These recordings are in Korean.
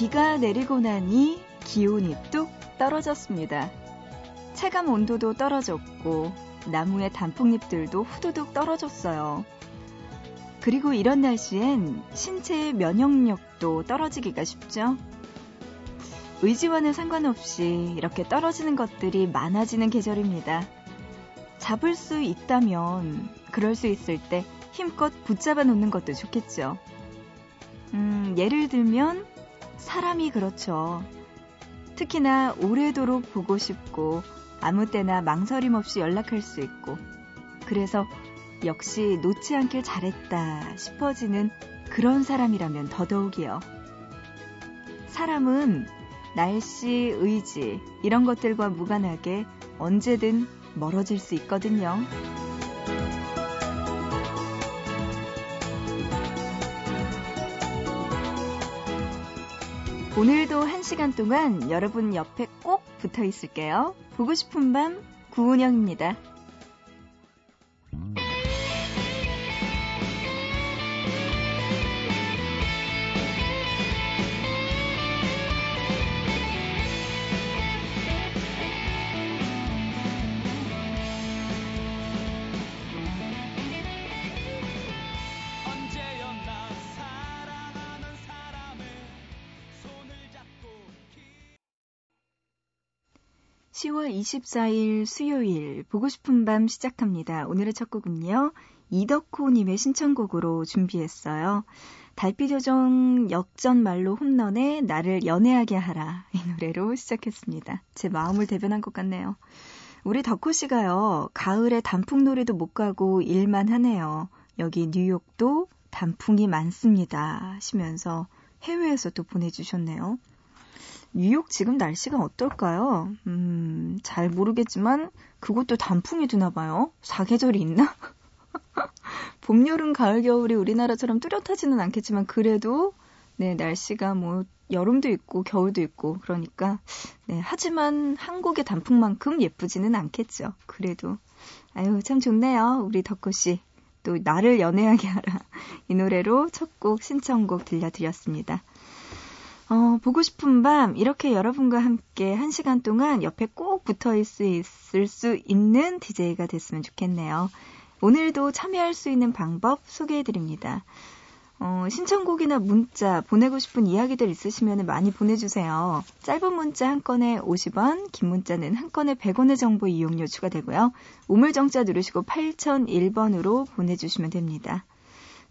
비가 내리고 나니 기온이 뚝 떨어졌습니다. 체감 온도도 떨어졌고 나무의 단풍잎들도 후두둑 떨어졌어요. 그리고 이런 날씨엔 신체의 면역력도 떨어지기가 쉽죠. 의지와는 상관없이 이렇게 떨어지는 것들이 많아지는 계절입니다. 잡을 수 있다면 그럴 수 있을 때 힘껏 붙잡아 놓는 것도 좋겠죠. 예를 들면 사람이 그렇죠. 특히나 오래도록 보고 싶고 아무 때나 망설임 없이 연락할 수 있고 그래서 역시 놓지 않길 잘했다 싶어지는 그런 사람이라면 더더욱이요. 사람은 날씨, 의지 이런 것들과 무관하게 언제든 멀어질 수 있거든요. 오늘도 1시간 동안 여러분 옆에 꼭 붙어 있을게요. 보고 싶은 밤 구은영입니다. 10월 24일 수요일 보고 싶은 밤 시작합니다. 오늘의 첫 곡은요. 이덕호 님의 신청곡으로 준비했어요. 달빛요정 역전말로 홈런에 나를 연애하게 하라 이 노래로 시작했습니다. 제 마음을 대변한 것 같네요. 우리 덕호 씨가요. 가을에 단풍놀이도 못 가고 일만 하네요. 여기 뉴욕도 단풍이 많습니다 하시면서 해외에서 또 보내주셨네요. 뉴욕 지금 날씨가 어떨까요? 잘 모르겠지만 그것도 단풍이 드나 봐요. 사계절이 있나? 봄, 여름, 가을, 겨울이 우리나라처럼 뚜렷하지는 않겠지만 그래도 네, 날씨가 뭐 여름도 있고 겨울도 있고 그러니까 네, 하지만 한국의 단풍만큼 예쁘지는 않겠죠. 그래도 아유 참 좋네요. 우리 덕호 씨. 또 나를 연애하게 하라. 이 노래로 첫 곡 신청곡 들려드렸습니다. 보고 싶은 밤 이렇게 여러분과 함께 1시간 동안 옆에 꼭 붙어 있을 수 있는 DJ가 됐으면 좋겠네요. 오늘도 참여할 수 있는 방법 소개해드립니다. 신청곡이나 문자 보내고 싶은 이야기들 있으시면 많이 보내주세요. 짧은 문자 한 건에 50원, 긴 문자는 한 건에 100원의 정보 이용료 추가되고요. 우물정자 누르시고 8001번으로 보내주시면 됩니다.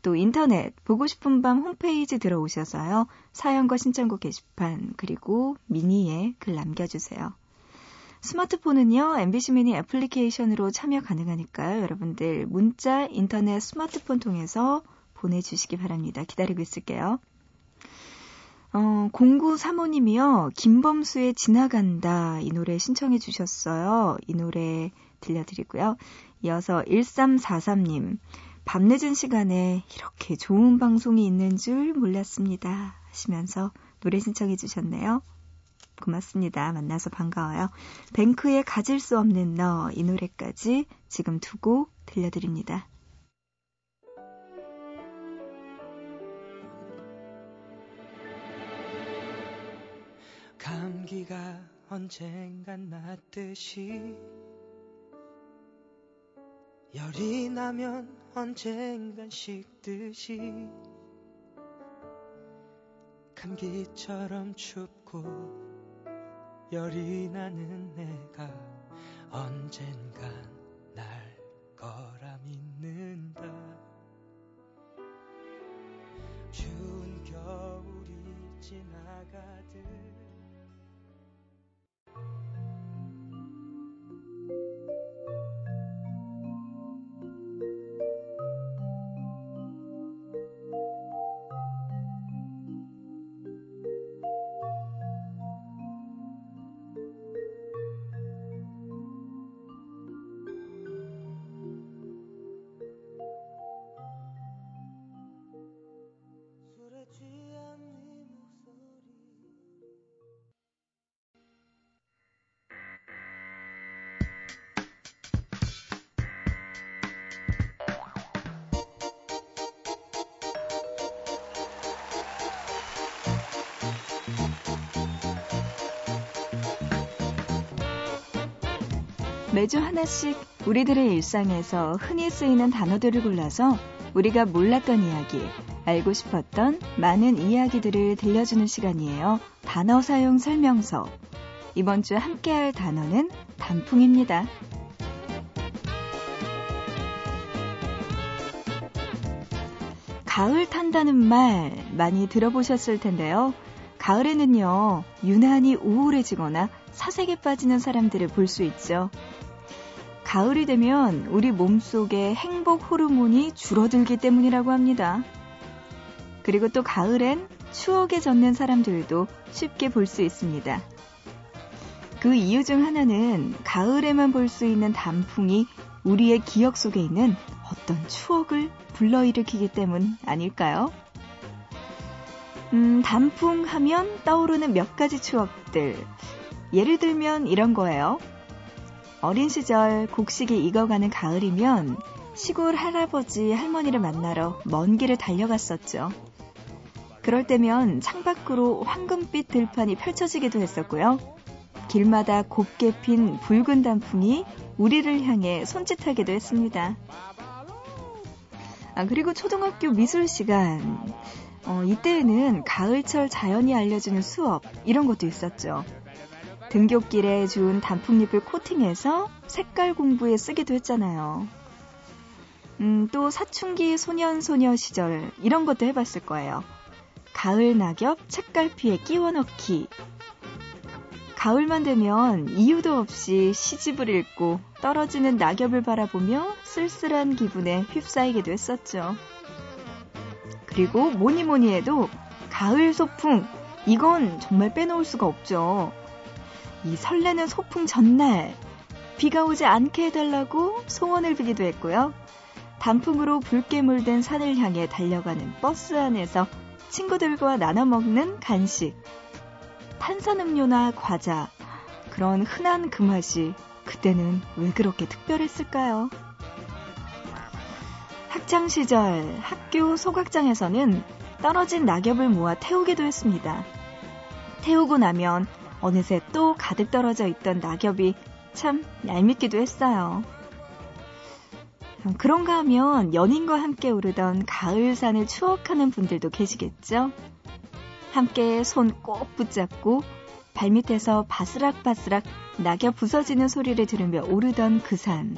또 인터넷 보고 싶은 밤 홈페이지 들어오셔서요. 사연과 신청곡 게시판 그리고 미니에 글 남겨주세요. 스마트폰은요. MBC 미니 애플리케이션으로 참여 가능하니까요. 여러분들 문자, 인터넷, 스마트폰 통해서 보내주시기 바랍니다. 기다리고 있을게요. 0935님이요. 김범수의 지나간다 이 노래 신청해 주셨어요. 이 노래 들려드리고요. 이어서 1343님. 밤늦은 시간에 이렇게 좋은 방송이 있는 줄 몰랐습니다 하시면서 노래 신청해 주셨네요. 고맙습니다. 만나서 반가워요. 뱅크에 가질 수 없는 너 이 노래까지 지금 두 곡 들려드립니다. 감기가 언젠간 났듯이 열이 나면 언젠간 식듯이 감기처럼 춥고 열이 나는 내가 언젠간 날 거라 믿는다. 추운 겨울이 지나가듯 매주 하나씩 우리들의 일상에서 흔히 쓰이는 단어들을 골라서 우리가 몰랐던 이야기, 알고 싶었던 많은 이야기들을 들려주는 시간이에요. 단어 사용 설명서. 이번 주 함께할 단어는 단풍입니다. 가을 탄다는 말 많이 들어보셨을 텐데요. 가을에는요, 유난히 우울해지거나 사색에 빠지는 사람들을 볼 수 있죠. 가을이 되면 우리 몸속의 행복 호르몬이 줄어들기 때문이라고 합니다. 그리고 또 가을엔 추억에 젖는 사람들도 쉽게 볼 수 있습니다. 그 이유 중 하나는 가을에만 볼 수 있는 단풍이 우리의 기억 속에 있는 어떤 추억을 불러일으키기 때문 아닐까요? 단풍 하면 떠오르는 몇 가지 추억들. 예를 들면 이런 거예요. 어린 시절 곡식이 익어가는 가을이면 시골 할아버지, 할머니를 만나러 먼 길을 달려갔었죠. 그럴 때면 창밖으로 황금빛 들판이 펼쳐지기도 했었고요. 길마다 곱게 핀 붉은 단풍이 우리를 향해 손짓하기도 했습니다. 그리고 초등학교 미술 시간. 이때에는 가을철 자연이 알려주는 수업, 이런 것도 있었죠. 등굣길에 주운 단풍잎을 코팅해서 색깔 공부에 쓰기도 했잖아요. 또 사춘기 소년 시절 이런 것도 해봤을 거예요. 가을 낙엽 책갈피에 끼워 넣기. 가을만 되면 이유도 없이 시집을 읽고 떨어지는 낙엽을 바라보며 쓸쓸한 기분에 휩싸이기도 했었죠. 그리고 뭐니 해도 가을 소풍, 이건 정말 빼놓을 수가 없죠. 이 설레는 소풍 전날, 비가 오지 않게 해달라고 소원을 빌기도 했고요. 단풍으로 붉게 물든 산을 향해 달려가는 버스 안에서 친구들과 나눠 먹는 간식, 탄산음료나 과자, 그런 흔한 그 맛이 그때는 왜 그렇게 특별했을까요? 학창시절 학교 소각장에서는 떨어진 낙엽을 모아 태우기도 했습니다. 태우고 나면 어느새 또 가득 떨어져 있던 낙엽이 참 얄밉기도 했어요. 그런가 하면 연인과 함께 오르던 가을산을 추억하는 분들도 계시겠죠? 함께 손 꼭 붙잡고 발밑에서 바스락바스락 낙엽 부서지는 소리를 들으며 오르던 그 산.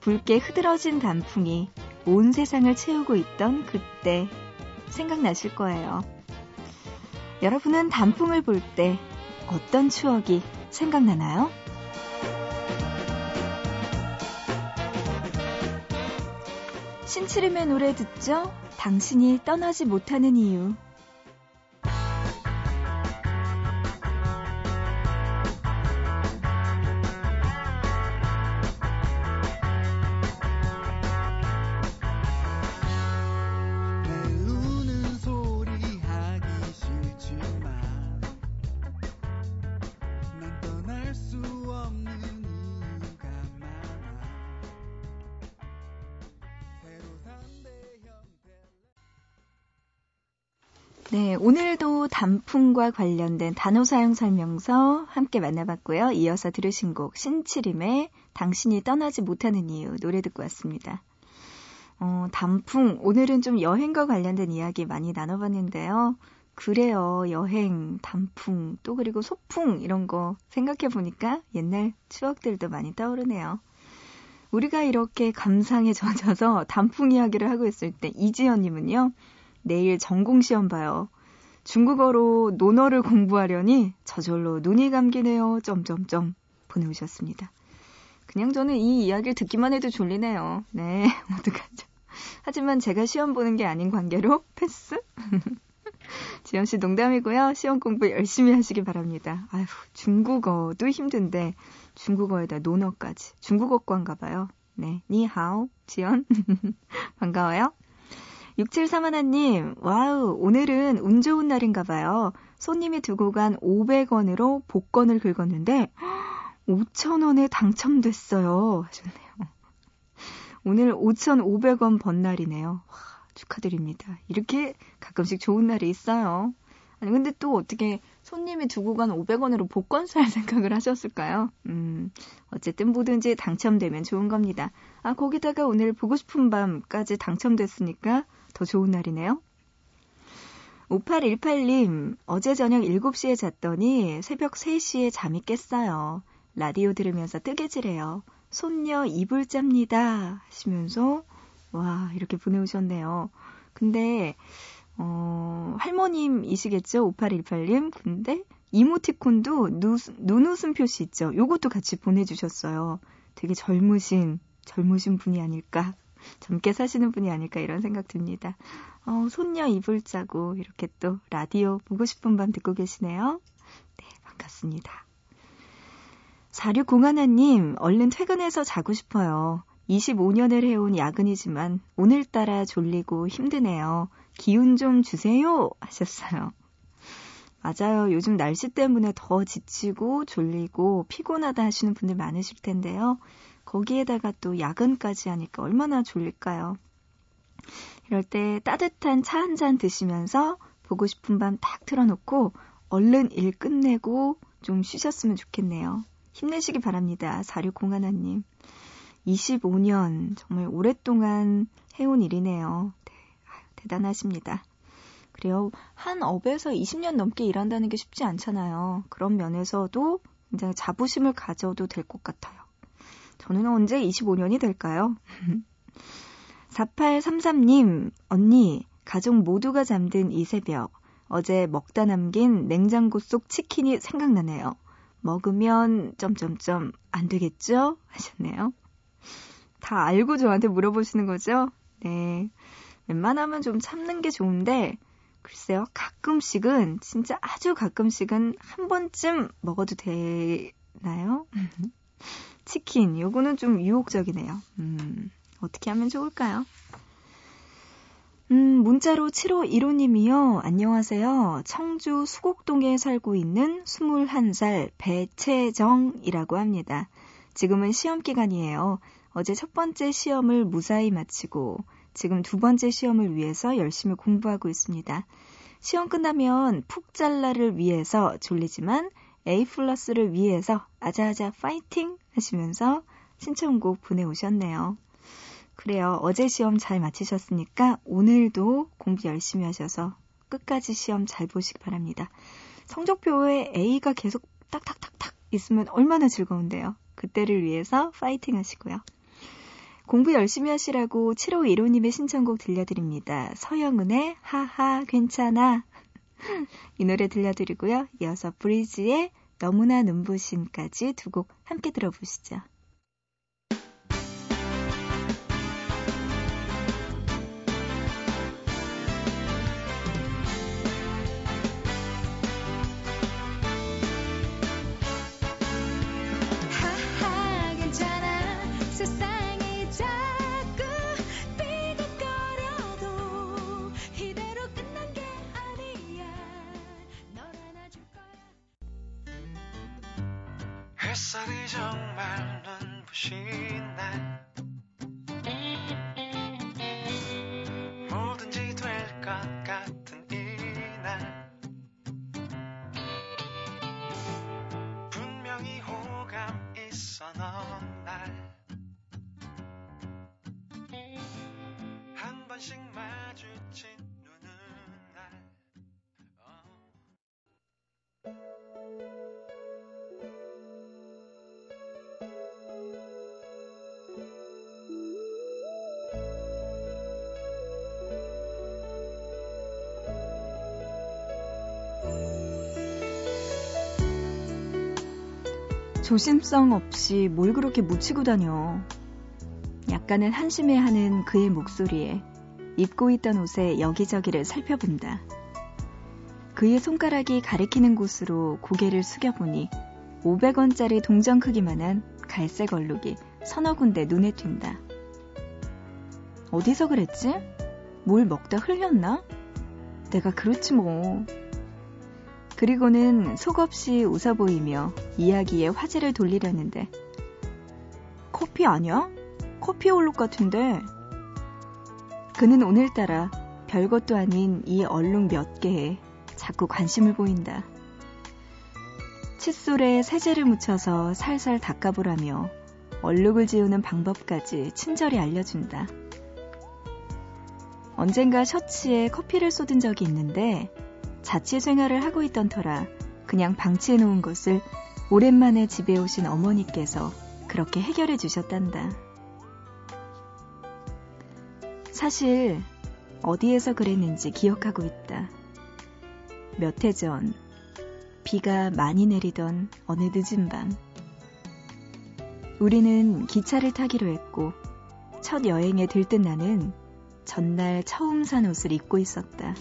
붉게 흐드러진 단풍이 온 세상을 채우고 있던 그때 생각나실 거예요. 여러분은 단풍을 볼 때 어떤 추억이 생각나나요? 신치림의 노래 듣죠? 당신이 떠나지 못하는 이유. 네, 오늘도 단풍과 관련된 단어 사용 설명서 함께 만나봤고요. 이어서 들으신 곡 신치림의 당신이 떠나지 못하는 이유 노래 듣고 왔습니다. 단풍, 오늘은 좀 여행과 관련된 이야기 많이 나눠봤는데요. 그래요, 여행, 단풍, 또 그리고 소풍 이런 거 생각해보니까 옛날 추억들도 많이 떠오르네요. 우리가 이렇게 감상에 젖어서 단풍 이야기를 하고 있을 때 이지연 님은요. 내일 전공시험 봐요. 중국어로 논어를 공부하려니 저절로 눈이 감기네요. 점점점 보내오셨습니다. 그냥 저는 이 이야기를 듣기만 해도 졸리네요. 네, 어떡하죠. 하지만 제가 시험 보는 게 아닌 관계로 패스? 지연 씨 농담이고요. 시험 공부 열심히 하시기 바랍니다. 아휴, 중국어도 힘든데 중국어에다 논어까지. 중국어과인가 봐요. 네, 니하오, 지연. 반가워요. 6731님, 와우, 오늘은 운 좋은 날인가 봐요. 손님이 두고 간 500원으로 복권을 긁었는데 5,000원에 당첨됐어요. 하셨네요. 오늘 5,500원 번 날이네요. 와, 축하드립니다. 이렇게 가끔씩 좋은 날이 있어요. 아니, 근데 또 어떻게 손님이 두고 간 500원으로 복권 살 생각을 하셨을까요? 어쨌든 뭐든지 당첨되면 좋은 겁니다. 아, 거기다가 오늘 보고 싶은 밤까지 당첨됐으니까 더 좋은 날이네요. 5818님, 어제 저녁 7시에 잤더니 새벽 3시에 잠이 깼어요. 라디오 들으면서 뜨개질해요. 손녀 이불 짭니다 하시면서 와 이렇게 보내오셨네요. 근데 할머님이시겠죠? 5818님. 근데 이모티콘도 눈웃음 표시 있죠? 요것도 같이 보내주셨어요. 되게 젊으신 분이 아닐까. 젊게 사시는 분이 아닐까 이런 생각 듭니다. 손녀 이불 짜고 이렇게 또 라디오 보고 싶은 밤 듣고 계시네요. 네, 반갑습니다. 4601님, 얼른 퇴근해서 자고 싶어요. 25년을 해온 야근이지만 오늘따라 졸리고 힘드네요. 기운 좀 주세요 하셨어요. 맞아요. 요즘 날씨 때문에 더 지치고 졸리고 피곤하다 하시는 분들 많으실 텐데요. 거기에다가 또 야근까지 하니까 얼마나 졸릴까요? 이럴 때 따뜻한 차 한 잔 드시면서 보고 싶은 밤 딱 틀어놓고 얼른 일 끝내고 좀 쉬셨으면 좋겠네요. 힘내시기 바랍니다. 4601님. 25년 정말 오랫동안 해온 일이네요. 네, 대단하십니다. 그래요. 한 업에서 20년 넘게 일한다는 게 쉽지 않잖아요. 그런 면에서도 굉장히 자부심을 가져도 될 것 같아요. 저는 언제 25년이 될까요? 4833님. 언니, 가족 모두가 잠든 이 새벽. 어제 먹다 남긴 냉장고 속 치킨이 생각나네요. 먹으면 점점점 안 되겠죠? 하셨네요. 다 알고 저한테 물어보시는 거죠? 네. 웬만하면 좀 참는 게 좋은데 글쎄요. 가끔씩은 진짜 아주 가끔씩은 한 번쯤 먹어도 되나요? 치킨. 요거는 좀 유혹적이네요. 어떻게 하면 좋을까요? 문자로 7515님이요. 안녕하세요. 청주 수곡동에 살고 있는 21살 배채정이라고 합니다. 지금은 시험 기간이에요. 어제 첫 번째 시험을 무사히 마치고 지금 두 번째 시험을 위해서 열심히 공부하고 있습니다. 시험 끝나면 푹 잘라를 위해서 졸리지만 A+를 위해서 아자아자 파이팅 하시면서 신청곡 보내오셨네요. 그래요. 어제 시험 잘 마치셨으니까 오늘도 공부 열심히 하셔서 끝까지 시험 잘 보시기 바랍니다. 성적표에 A가 계속 딱딱딱딱 있으면 얼마나 즐거운데요. 그때를 위해서 파이팅 하시고요. 공부 열심히 하시라고 7515님의 신청곡 들려드립니다. 서영은의 하하 괜찮아 이 노래 들려드리고요. 이어서 브리즈의 너무나 눈부신까지 두 곡 함께 들어보시죠. 햇살이 정말 눈부시네 뭐든지 될 것 같은 이날 분명히 호감 있어 넌 날 한 번씩 마주친 눈은 날 조심성 없이 뭘 그렇게 묻히고 다녀. 약간은 한심해하는 그의 목소리에 입고 있던 옷의 여기저기를 살펴본다. 그의 손가락이 가리키는 곳으로 고개를 숙여보니 500원짜리 동전 크기만한 갈색 얼룩이 서너 군데 눈에 띈다. 어디서 그랬지? 뭘 먹다 흘렸나? 내가 그렇지 뭐. 그리고는 속없이 웃어 보이며 이야기에 화제를 돌리려는데 커피 아니야? 커피 얼룩 같은데. 그는 오늘따라 별것도 아닌 이 얼룩 몇 개에 자꾸 관심을 보인다. 칫솔에 세제를 묻혀서 살살 닦아보라며 얼룩을 지우는 방법까지 친절히 알려준다. 언젠가 셔츠에 커피를 쏟은 적이 있는데 자취생활을 하고 있던 터라 그냥 방치해놓은 것을 오랜만에 집에 오신 어머니께서 그렇게 해결해 주셨단다. 사실 어디에서 그랬는지 기억하고 있다. 몇 해 전 비가 많이 내리던 어느 늦은 밤, 우리는 기차를 타기로 했고 첫 여행에 들뜬 나는 전날 처음 산 옷을 입고 있었다.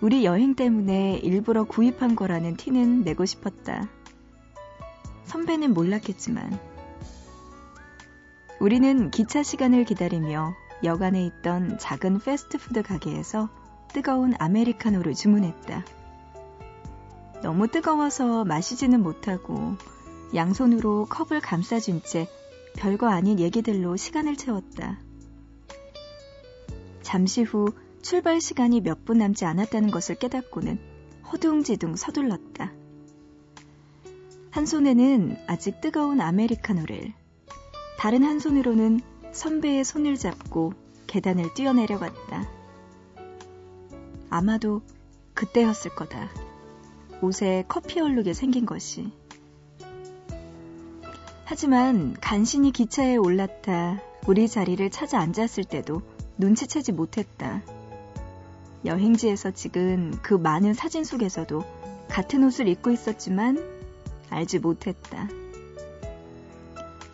우리 여행 때문에 일부러 구입한 거라는 티는 내고 싶었다. 선배는 몰랐겠지만 우리는 기차 시간을 기다리며 여관에 있던 작은 패스트푸드 가게에서 뜨거운 아메리카노를 주문했다. 너무 뜨거워서 마시지는 못하고 양손으로 컵을 감싸준 채 별거 아닌 얘기들로 시간을 채웠다. 잠시 후 출발 시간이 몇 분 남지 않았다는 것을 깨닫고는 허둥지둥 서둘렀다. 한 손에는 아직 뜨거운 아메리카노를, 다른 한 손으로는 선배의 손을 잡고 계단을 뛰어내려갔다. 아마도 그때였을 거다. 옷에 커피 얼룩이 생긴 것이. 하지만 간신히 기차에 올라타 우리 자리를 찾아 앉았을 때도 눈치채지 못했다. 여행지에서 찍은 그 많은 사진 속에서도 같은 옷을 입고 있었지만 알지 못했다.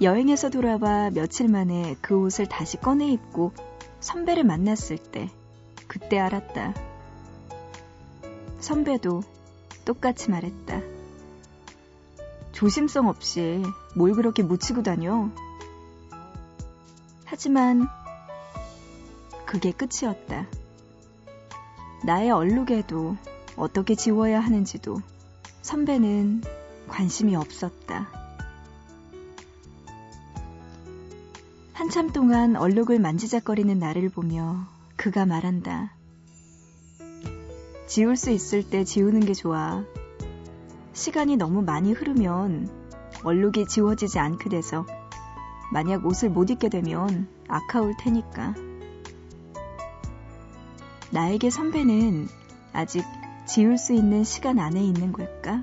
여행에서 돌아와 며칠 만에 그 옷을 다시 꺼내 입고 선배를 만났을 때 그때 알았다. 선배도 똑같이 말했다. 조심성 없이 뭘 그렇게 묻히고 다녀. 하지만 그게 끝이었다. 나의 얼룩에도 어떻게 지워야 하는지도 선배는 관심이 없었다. 한참 동안 얼룩을 만지작거리는 나를 보며 그가 말한다. 지울 수 있을 때 지우는 게 좋아. 시간이 너무 많이 흐르면 얼룩이 지워지지 않게 돼서 만약 옷을 못 입게 되면 아까울 테니까. 나에게 선배는 아직 지울 수 있는 시간 안에 있는 걸까?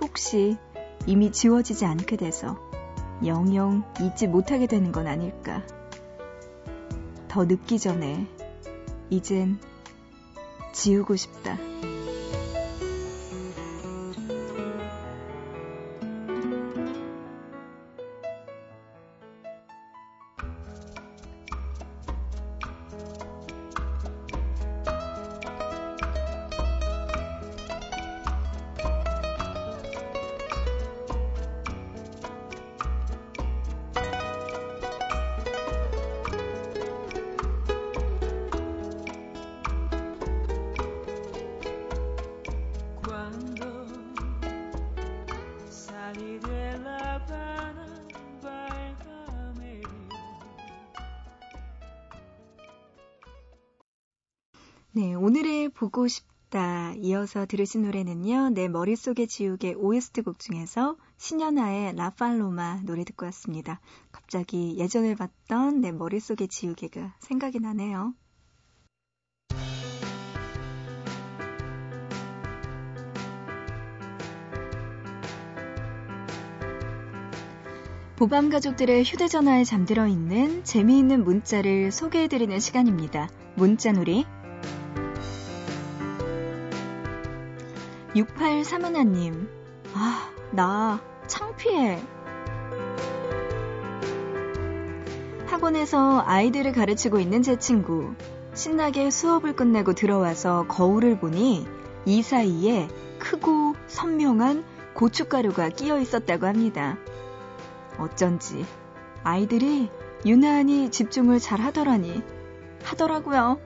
혹시 이미 지워지지 않게 돼서 영영 잊지 못하게 되는 건 아닐까? 더 늦기 전에 이젠 지우고 싶다. 네, 오늘의 보고 싶다 이어서 들으신 노래는요, 내 머릿속의 지우개 OST 곡 중에서 신현아의 라팔로마 노래 듣고 왔습니다. 갑자기 예전에 봤던 내 머릿속의 지우개가 생각이 나네요. 보밤 가족들의 휴대전화에 잠들어 있는 재미있는 문자를 소개해드리는 시간입니다. 문자놀이. 6831님, 나 창피해. 학원에서 아이들을 가르치고 있는 제 친구. 신나게 수업을 끝내고 들어와서 거울을 보니 이 사이에 크고 선명한 고춧가루가 끼어 있었다고 합니다. 어쩐지 아이들이 유난히 집중을 잘 하더라고요.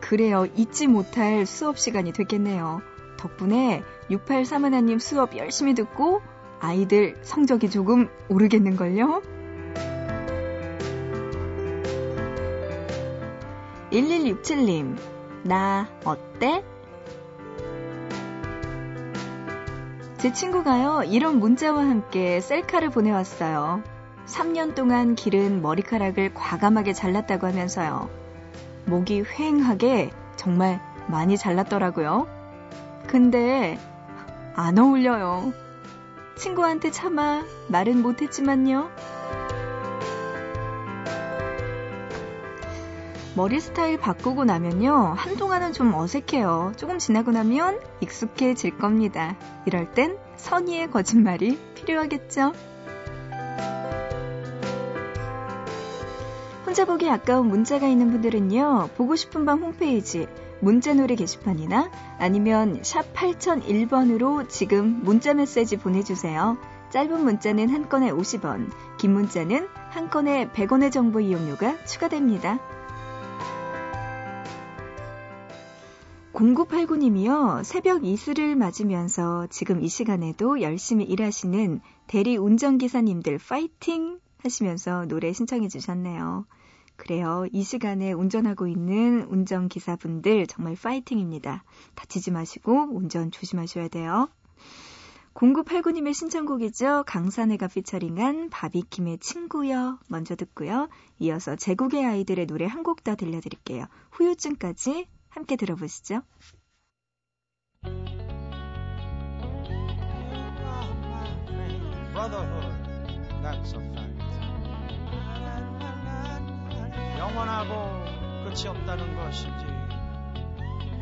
그래요. 잊지 못할 수업 시간이 됐겠네요. 덕분에 6831님 수업 열심히 듣고 아이들 성적이 조금 오르겠는걸요? 1167님, 나 어때? 제 친구가요, 이런 문자와 함께 셀카를 보내왔어요. 3년 동안 기른 머리카락을 과감하게 잘랐다고 하면서요. 목이 휑하게 정말 많이 잘랐더라고요. 근데 안 어울려요. 친구한테 차마 말은 못했지만요. 머리 스타일 바꾸고 나면요, 한동안은 좀 어색해요. 조금 지나고 나면 익숙해질 겁니다. 이럴 땐 선의의 거짓말이 필요하겠죠. 혼자 보기 아까운 문자가 있는 분들은요, 보고 싶은 밤 홈페이지 문자놀이 게시판이나 아니면 샵 8001번으로 지금 문자 메시지 보내주세요. 짧은 문자는 한 건에 50원, 긴 문자는 한 건에 100원의 정보 이용료가 추가됩니다. 0989님이요. 새벽 이슬을 맞으면서 지금 이 시간에도 열심히 일하시는 대리운전기사님들 파이팅 하시면서 노래 신청해 주셨네요. 그래요. 이 시간에 운전하고 있는 운전기사분들 정말 파이팅입니다. 다치지 마시고 운전 조심하셔야 돼요. 0989님의 신청곡이죠. 강산해가 피처링한 바비킴의 친구여 먼저 듣고요. 이어서 제국의 아이들의 노래 한 곡 더 들려드릴게요. 후유증까지 함께 들어보시죠. Brotherhood, that's a fact. 영원하고 끝이 없다는 것이지.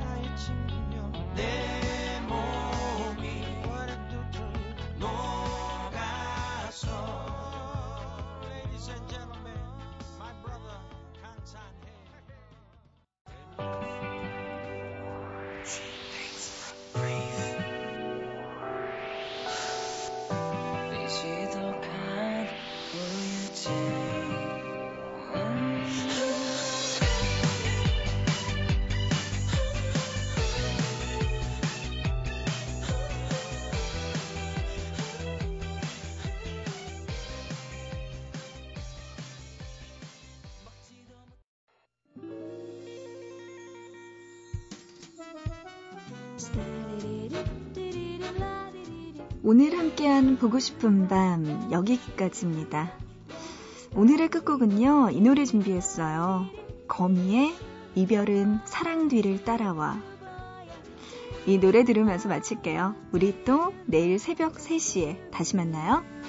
나의 친구여 내 몸이 녹아서. Ladies and gentlemen, my brother 강산해. 오늘 함께한 보고 싶은 밤 여기까지입니다. 오늘의 끝곡은요, 이 노래 준비했어요. 거미의 이별은 사랑 뒤를 따라와. 이 노래 들으면서 마칠게요. 우리 또 내일 새벽 3시에 다시 만나요.